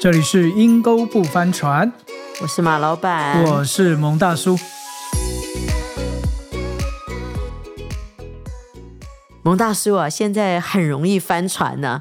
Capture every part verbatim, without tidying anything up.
这里是阴沟不翻船，我是马老板，我是蒙大叔。蒙大叔啊，现在很容易翻船啊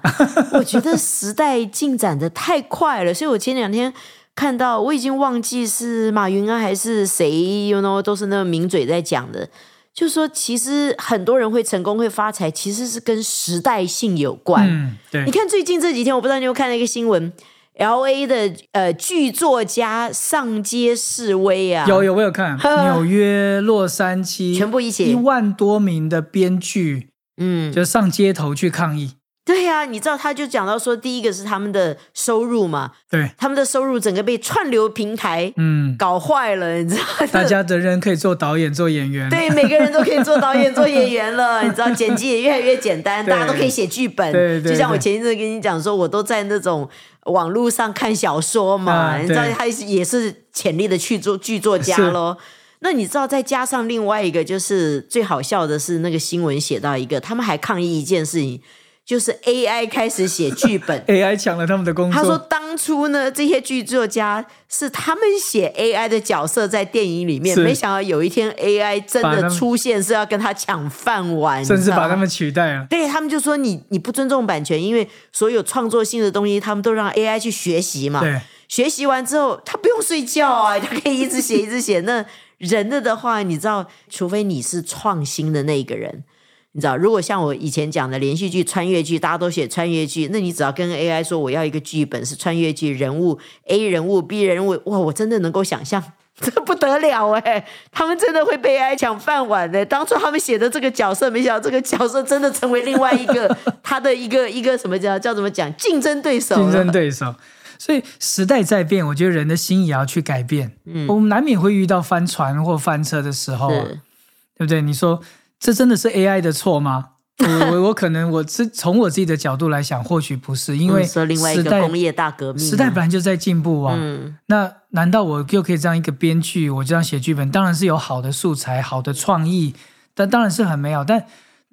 我觉得时代进展的太快了，所以我前两天看到，我已经忘记是马云啊还是谁 you know, 都是那个名嘴在讲的，就说其实很多人会成功会发财其实是跟时代性有关、嗯、对。你看最近这几天，我不知道你有看那个新闻， L A 的、呃、剧作家上街示威啊，有有我有看纽约洛杉矶全部一起一万多名的编剧嗯，就上街头去抗议。对啊，你知道他就讲到说，第一个是他们的收入嘛，对，他们的收入整个被串流平台嗯搞坏了、嗯、你知道大家的人可以做导演做演员，对，每个人都可以做导演做演员了你知道剪辑也越来越简单，大家都可以写剧本，对对对对，就像我前一阵跟你讲说，我都在那种网络上看小说嘛、啊、你知道他也是潜力的去做剧作家咯。那你知道再加上另外一个，就是最好笑的是那个新闻写到一个，他们还抗议一件事情，就是 A I 开始写剧本A I 抢了他们的工作。他说当初呢，这些剧作家是他们写 A I 的角色在电影里面，没想到有一天 A I 真的出现，是要跟他抢饭碗，甚至把他们取代了。对，他们就说你你不尊重版权，因为所有创作性的东西他们都让 A I 去学习嘛，对，学习完之后他不用睡觉啊，他可以一直写一直写那人的的话，你知道除非你是创新的那一个人，你知道，如果像我以前讲的连续剧穿越剧，大家都写穿越剧，那你只要跟 A I 说我要一个剧本是穿越剧，人物 A 人物 B 人物，哇，我真的能够想象，这不得了欸，他们真的会被 A I 抢饭碗欸，当初他们写的这个角色，没想到这个角色真的成为另外一个他的一个一个什么叫叫怎么讲竞争对手，竞争对手。所以时代在变，我觉得人的心也要去改变、嗯、我们难免会遇到翻船或翻车的时候、啊、对不对？你说这真的是 A I 的错吗？我我可能我从我自己的角度来想，或许不是，因为时代、嗯、说另外一个工业大革命、啊、时代本来就在进步啊、嗯、那难道我又可以这样一个编剧，我这样写剧本，当然是有好的素材好的创意，但当然是很美好，但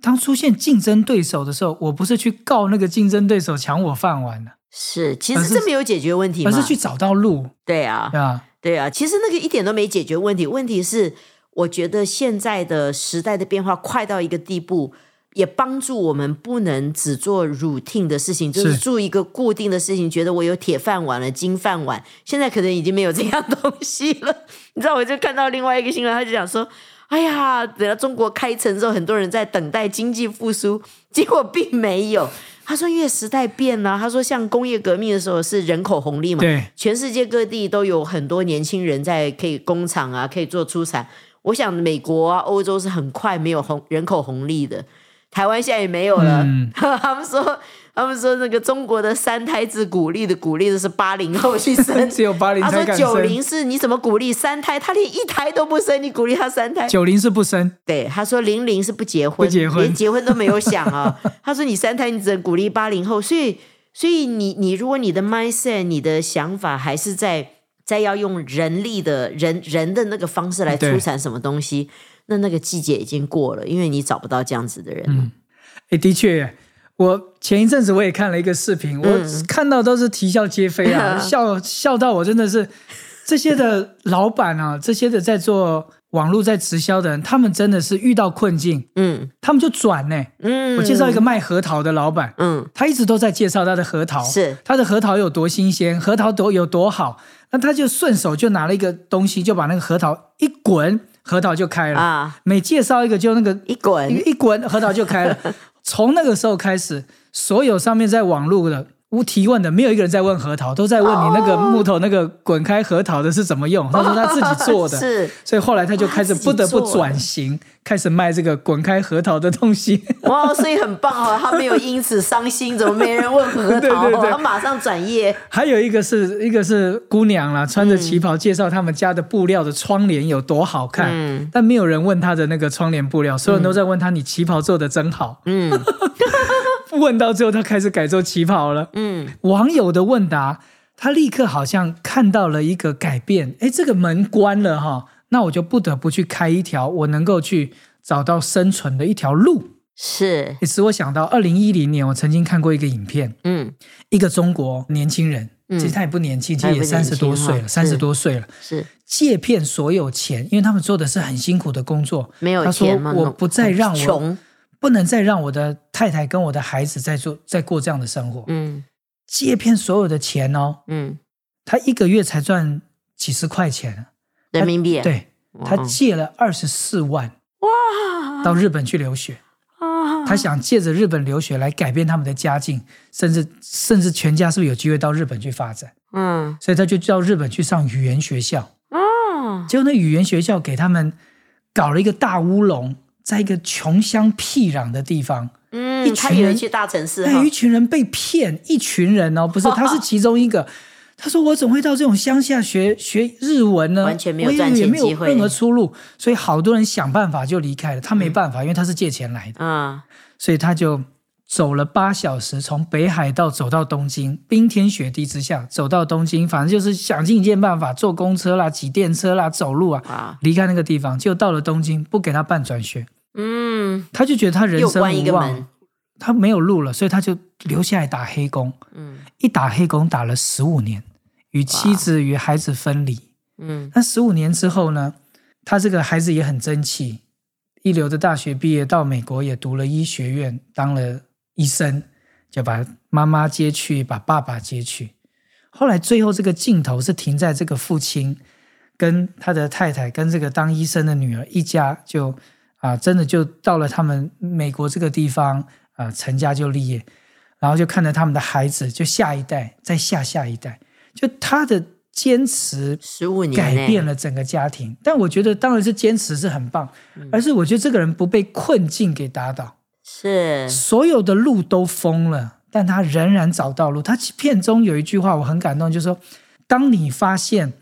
当出现竞争对手的时候，我不是去告那个竞争对手抢我饭碗了、啊，是其实这没有解决问题嘛，而 是, 而是去找到路，对啊对啊对啊，其实那个一点都没解决问题，问题是我觉得现在的时代的变化快到一个地步，也帮助我们不能只做 routine 的事情，就是做一个固定的事情，觉得我有铁饭碗了金饭碗，现在可能已经没有这样东西了。你知道我就看到另外一个新闻，他就讲说哎呀，等到中国开城之后，很多人在等待经济复苏，结果并没有。他说因为时代变了，他说像工业革命的时候是人口红利嘛，对，全世界各地都有很多年轻人在可以工厂啊可以做出产，我想美国啊欧洲是很快没有红人口红利的，台湾现在也没有了、嗯、他们说他们说那个中国的三胎制鼓励的鼓励的是八零后去生只有八零才敢生，他说九零是你怎么鼓励三胎，他连一胎都不生，你鼓励他三胎，九零是不生，对，他说零零是不结婚，不结婚连结婚都没有想啊、哦、他说你三胎你只能鼓励八零后，所以所以你你如果你的 mindset 你的想法还是在在要用人力的人人的那个方式来出产什么东西，那那个季节已经过了，因为你找不到这样子的人了、嗯欸、的确我前一阵子我也看了一个视频、嗯、我看到都是啼笑皆非啊，笑笑到我真的是，这些的老板啊，这些的在做网络在直销的人，他们真的是遇到困境，嗯，他们就转呢、欸。嗯，我介绍一个卖核桃的老板，嗯，他一直都在介绍他的核桃，是他的核桃有多新鲜，核桃有多好，那他就顺手就拿了一个东西，就把那个核桃一滚，核桃就开了啊。每介绍一个就那个一滚一滚，核桃就开了。从那个时候开始，所有上面在网络的无提问的，没有一个人在问核桃，都在问你那个木头、哦、那个滚开核桃的是怎么用，他说他自己做的、哦、是，所以后来他就开始不得不转型，开始卖这个滚开核桃的东西。哇，所以很棒哦，他没有因此伤心，怎么没人问核桃？对对对，他马上转业。还有一个是一个是姑娘啦，穿着旗袍介绍他们家的布料的窗帘有多好看、嗯、但没有人问他的那个窗帘布料，所有人都在问他、嗯、你旗袍做的真好，嗯问到最后他开始改做旗袍了。嗯，网友的问答他立刻好像看到了一个改变，诶，这个门关了哈，那我就不得不去开一条我能够去找到生存的一条路。是，使我想到二零一零年我曾经看过一个影片，嗯，一个中国年轻人嗯、其实他也不年轻，其实也三十多岁了，三十多岁了，是借骗所有钱，因为他们做的是很辛苦的工作，没有钱嘛，他说我不再让我不能再让我的太太跟我的孩子再做再过这样的生活，嗯，借骗所有的钱哦，嗯，他一个月才赚几十块钱人民币，对，他借了二十四万哇，到日本去留学。他想借着日本留学来改变他们的家境，甚至甚至全家是不是有机会到日本去发展？嗯，所以他就到日本去上语言学校。嗯，结果那语言学校给他们搞了一个大乌龙，在一个穷乡僻壤的地方。嗯，一群人他以为去大城市，哎，一群人被骗，一群人哦，不是，他是其中一个。他说：“我怎么会到这种乡下学学日文呢？完全没有赚钱机会，也没有任何出路。所以好多人想办法就离开了。他没办法，嗯、因为他是借钱来的啊、嗯，所以他就走了八小时，从北海道走到东京，冰天雪地之下走到东京，反正就是想尽一切办法，坐公车啦、挤电车啦、走路啊，离开那个地方。就到了东京，不给他办转学，嗯，他就觉得他人生无望。”他没有路了，所以他就留下来打黑工。嗯，一打黑工打了十五年，与妻子与孩子分离。嗯，那十五年之后呢？他这个孩子也很争气，一流的大学毕业，到美国也读了医学院，当了医生，就把妈妈接去，把爸爸接去。后来最后这个镜头是停在这个父亲跟他的太太跟这个当医生的女儿一家就啊，真的就到了他们美国这个地方。呃，成家就立业，然后就看着他们的孩子，就下一代，再下下一代，就他的坚持，十五年改变了整个家庭。欸、但我觉得，当然是坚持是很棒，嗯、而是我觉得这个人不被困境给打倒，是所有的路都封了，但他仍然找到路。他片中有一句话我很感动，就是说，当你发现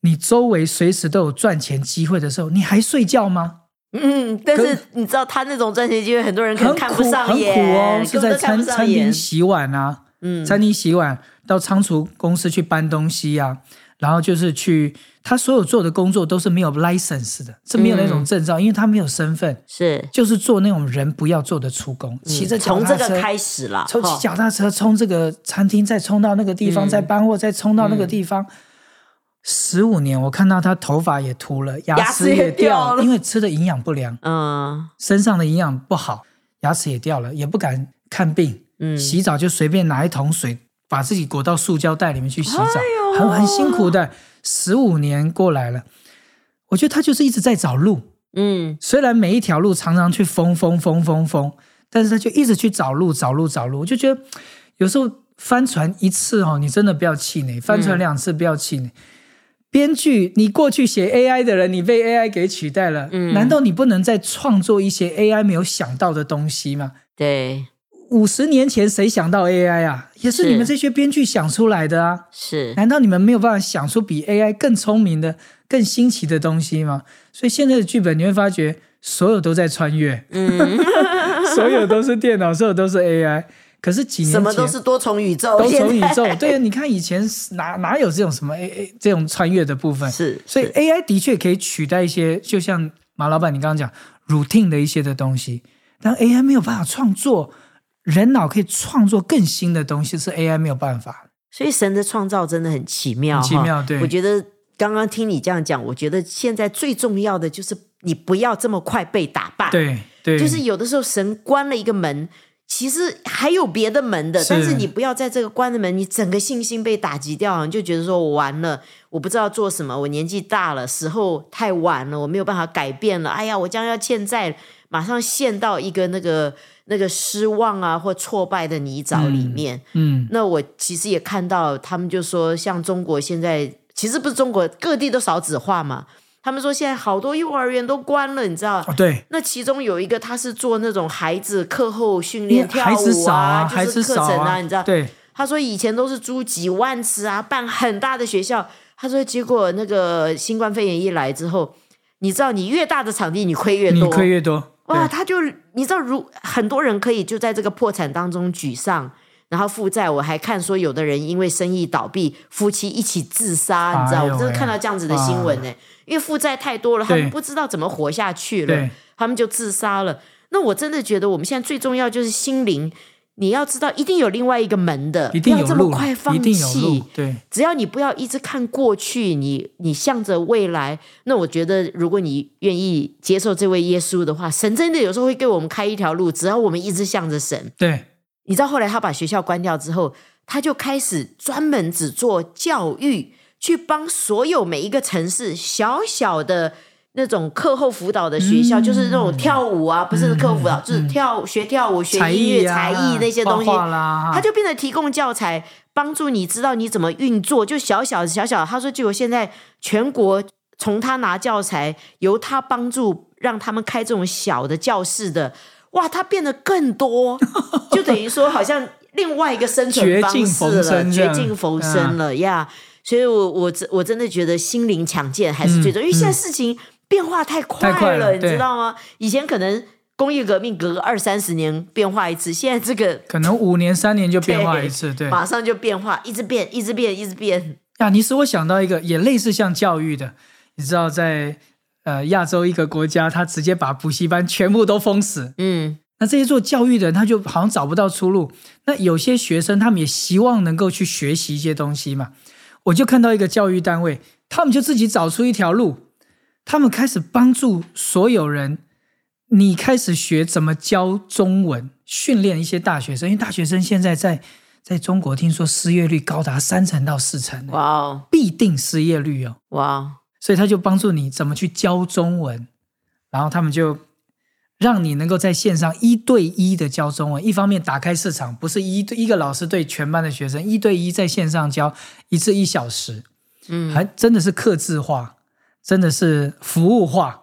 你周围随时都有赚钱机会的时候，你还睡觉吗？嗯，但是你知道他那种赚钱机会，很多人可能看不上眼，很苦哦，是在餐餐厅洗碗啊，嗯，餐厅洗碗到仓储公司去搬东西啊，然后就是去他所有做的工作都是没有 license 的，是没有那种证照、嗯，因为他没有身份，是就是做那种人不要做的出工，骑着脚踏车从这个开始啦，从骑脚踏车冲这个餐厅，再冲到那个地方，嗯、再搬货，再冲到那个地方。嗯嗯十五年，我看到他头发也秃了，牙齿也掉了，因为吃的营养不良，嗯，身上的营养不好，牙齿也掉了，也不敢看病，嗯，洗澡就随便拿一桶水，把自己裹到塑胶袋里面去洗澡，哎、很很辛苦的。十五年过来了，我觉得他就是一直在找路，嗯，虽然每一条路常常去封封封封封，但是他就一直去找路找路找路，我就觉得有时候翻船一次哦，你真的不要气馁；翻船两次不要气馁。嗯编剧，你过去写 A I 的人，你被 A I 给取代了，嗯、难道你不能再创作一些 A I 没有想到的东西吗？对，五十年前谁想到 A I 啊？也是你们这些编剧想出来的啊。是，难道你们没有办法想出比 A I 更聪明的、更新奇的东西吗？所以现在的剧本你会发觉，所有都在穿越，嗯、所有都是电脑，所有都是 A I。可是几年前什么都是多重宇宙，多重宇宙，对啊，你看以前 哪, 哪有这种什么 A A 这种穿越的部分？是，是所以 A I 的确可以取代一些，就像马老板你刚刚讲 routine 的一些的东西，但 A I 没有办法创作，人脑可以创作更新的东西，是 A I 没有办法。所以神的创造真的很奇妙，很奇妙。对，我觉得刚刚听你这样讲，我觉得现在最重要的就是你不要这么快被打败。对对，就是有的时候神关了一个门。其实还有别的门的，是但是你不要在这个关的门，你整个信心被打击掉，你就觉得说我完了，我不知道做什么，我年纪大了，时候太晚了，我没有办法改变了，哎呀，我将要欠债，马上陷到一个那个那个失望啊或挫败的泥沼里面。嗯，嗯那我其实也看到他们就说，像中国现在其实不是中国各地都少子化嘛。他们说现在好多幼儿园都关了，你知道、哦、对，那其中有一个他是做那种孩子课后训练跳舞啊，孩子少啊，就是课程 啊, 孩子少啊，你知道，对，他说以前都是租几万次啊，办很大的学校，他说结果那个新冠肺炎一来之后，你知道你越大的场地你亏越多，你亏越多，哇，他就你知道如很多人可以就在这个破产当中沮丧，然后负债，我还看说有的人因为生意倒闭，夫妻一起自杀，你知道，我真的看到这样子的新闻呢、欸。因为负债太多了，他们不知道怎么活下去了，他们就自杀了。那我真的觉得我们现在最重要就是心灵，你要知道一定有另外一个门的，一定有路，不要这么快放弃，一定有路，对，只要你不要一直看过去，你你向着未来。那我觉得如果你愿意接受这位耶稣的话，神真的有时候会给我们开一条路，只要我们一直向着神。对，你知道后来他把学校关掉之后，他就开始专门只做教育，去帮所有每一个城市小小的那种课后辅导的学校、嗯、就是那种跳舞啊，不是课后辅导、嗯、就是跳学跳舞学音乐才艺、啊、那些东西，画画啦，他就变得提供教材，帮助你知道你怎么运作，就小小小小。他说就我现在全国从他拿教材，由他帮助让他们开这种小的教室的，哇，他变得更多就等于说好像另外一个生存方式了，绝境逢生了呀、嗯 yeah, 所以我 我, 我真的觉得心灵强健还是最重要、嗯、因为现在事情、嗯变化太快 了, 太快了，你知道吗？以前可能工业革命隔个二三十年变化一次，现在这个可能五年三年就变化一次， 对, 对，马上就变化，一直变一直变一直变呀。你使我想到一个也类似像教育的，你知道在呃亚洲一个国家，他直接把补习班全部都封死，嗯，那这些做教育的人他就好像找不到出路。那有些学生他们也希望能够去学习一些东西嘛，我就看到一个教育单位，他们就自己找出一条路，他们开始帮助所有人，你开始学怎么教中文，训练一些大学生，因为大学生现在在在中国听说失业率高达三成到四成，哇、wow. 必定失业率哦，哇、wow. 所以他就帮助你怎么去教中文，然后他们就让你能够在线上一对一的教中文，一方面打开市场，不是一一个老师对全班的学生，一对一在线上教，一次一小时，嗯，还真的是客制化。真的是服务化，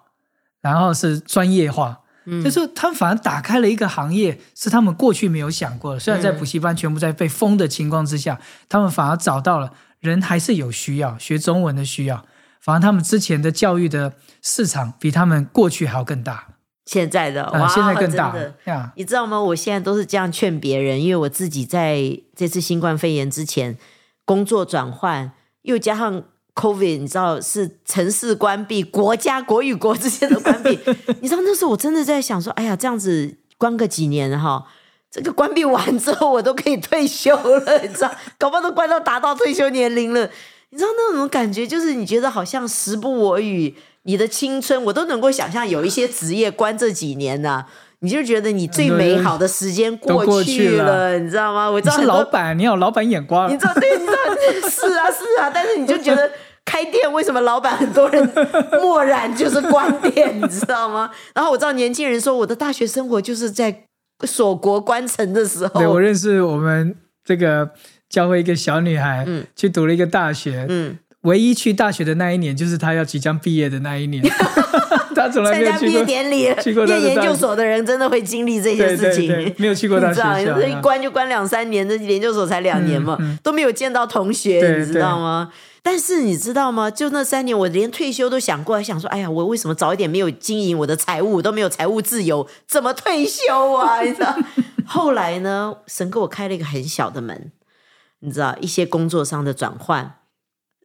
然后是专业化、嗯、就是他们反而打开了一个行业，是他们过去没有想过的。虽然在补习班全部在被封的情况之下、嗯、他们反而找到了人还是有需要学中文的需要，反而他们之前的教育的市场比他们过去还要更大，现在的哇、呃、现在更大了、yeah、你知道吗？我现在都是这样劝别人，因为我自己在这次新冠肺炎之前工作转换，又加上COVID， 你知道是城市关闭，国家国与国之间的关闭你知道那时候我真的在想说，哎呀，这样子关个几年哈，这个关闭完之后我都可以退休了，你知道，搞不好都关到达到退休年龄了，你知道那种感觉，就是你觉得好像时不我与，你的青春我都能够想象，有一些职业关这几年啊，你就觉得你最美好的时间过去 了, 过去了你知道吗？我知道你是老板，你要有老板眼光，你知道，对，你知道是啊是啊，但是你就觉得开店为什么老板很多人漠然就是关店你知道吗？然后我知道年轻人说我的大学生活就是在锁国关城的时候。对，我认识我们这个教会一个小女孩、嗯、去读了一个大学、嗯、唯一去大学的那一年就是她要即将毕业的那一年她从来没有去过参加毕业典礼，念研究所的人真的会经历这些事情。对对对，没有去过大学校，你知道一关就关两三年，那研究所才两年嘛、嗯嗯、都没有见到同学，对对，你知道吗？但是你知道吗？就那三年，我连退休都想过来，想说，哎呀，我为什么早一点没有经营我的财务，都没有财务自由，怎么退休啊？你知道？后来呢，神给我开了一个很小的门，你知道，一些工作上的转换，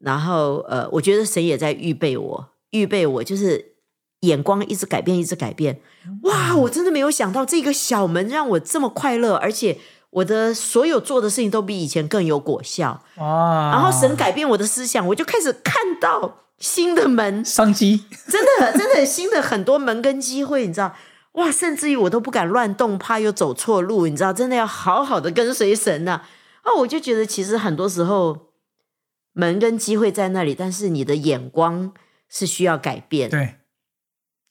然后呃，我觉得神也在预备我，预备我，就是眼光一直改变，一直改变。哇，我真的没有想到这个小门让我这么快乐，而且我的所有做的事情都比以前更有果效、啊、然后神改变我的思想，我就开始看到新的门商机真的真的新的很多门跟机会，你知道，哇，甚至于我都不敢乱动，怕又走错路，你知道，真的要好好的跟随神啊。哦，我就觉得其实很多时候门跟机会在那里，但是你的眼光是需要改变，对，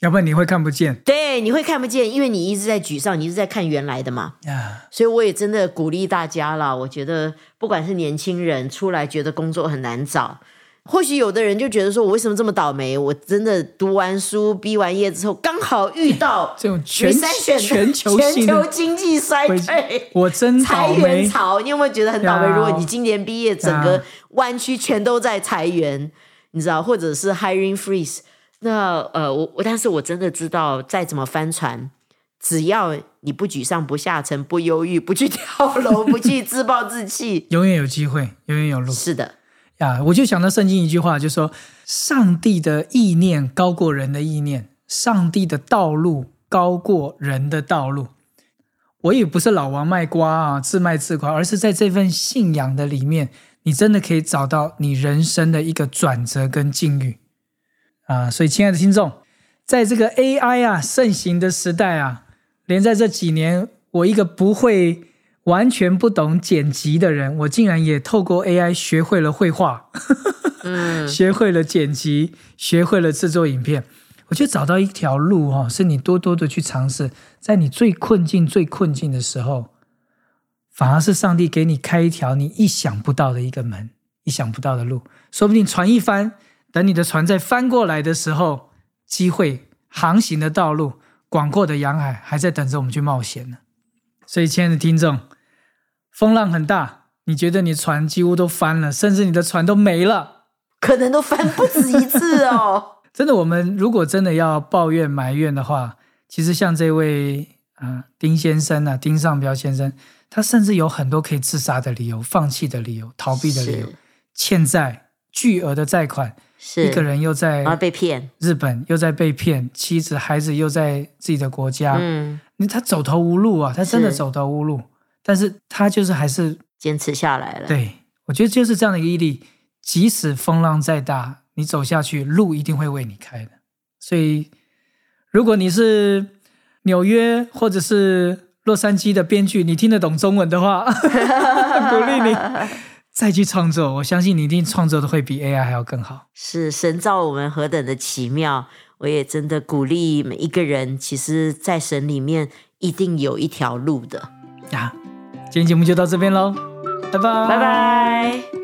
要不然你会看不见，对，你会看不见，因为你一直在沮丧，你一直在看原来的嘛、yeah. 所以我也真的鼓励大家啦，我觉得不管是年轻人出来觉得工作很难找，或许有的人就觉得说我为什么这么倒霉，我真的读完书毕完业之后刚好遇到这种 全, 全球性的全球经济衰退，我真倒霉，裁员潮，你有没有觉得很倒霉？如果你今年毕业，整个湾区全都在裁员，你知道，或者是 hiring freeze。那呃，我但是我真的知道，再怎么翻船，只要你不沮丧、不下沉、不忧郁、不去跳楼、不去自暴自弃，永远有机会，永远有路。是的呀， yeah, 我就想到圣经一句话，就说：“上帝的意念高过人的意念，上帝的道路高过人的道路。”我也不是老王卖瓜啊，自卖自夸，而是在这份信仰的里面，你真的可以找到你人生的一个转折跟境遇啊！所以亲爱的听众，在这个 A I 啊盛行的时代啊，连在这几年，我一个不会完全不懂剪辑的人，我竟然也透过 A I 学会了绘画嗯，学会了剪辑，学会了制作影片。我觉得找到一条路哈、哦，是你多多的去尝试，在你最困境最困境的时候，反而是上帝给你开一条你意想不到的一个门，意想不到的路，说不定船一翻，等你的船再翻过来的时候，机会航行的道路，广阔的洋海还在等着我们去冒险呢。所以亲爱的听众，风浪很大，你觉得你船几乎都翻了，甚至你的船都没了，可能都翻不止一次哦真的，我们如果真的要抱怨埋怨的话，其实像这位啊、呃、丁先生啊，丁尚彪先生，他甚至有很多可以自杀的理由、放弃的理由、逃避的理由，欠债巨额的债款，是一个人又在被骗，日本又在被骗，妻子孩子又在自己的国家，嗯，他走投无路啊，他真的走投无路，但是他就是还是坚持下来了。对，我觉得就是这样的一个毅力，即使风浪再大，你走下去，路一定会为你开的。所以如果你是纽约或者是洛杉矶的编剧，你听得懂中文的话鼓励你再去创作，我相信你一定创作的会比 A I 还要更好。是，神造我们何等的奇妙，我也真的鼓励每一个人，其实在神里面一定有一条路的、啊、今天节目就到这边咯，拜拜拜拜。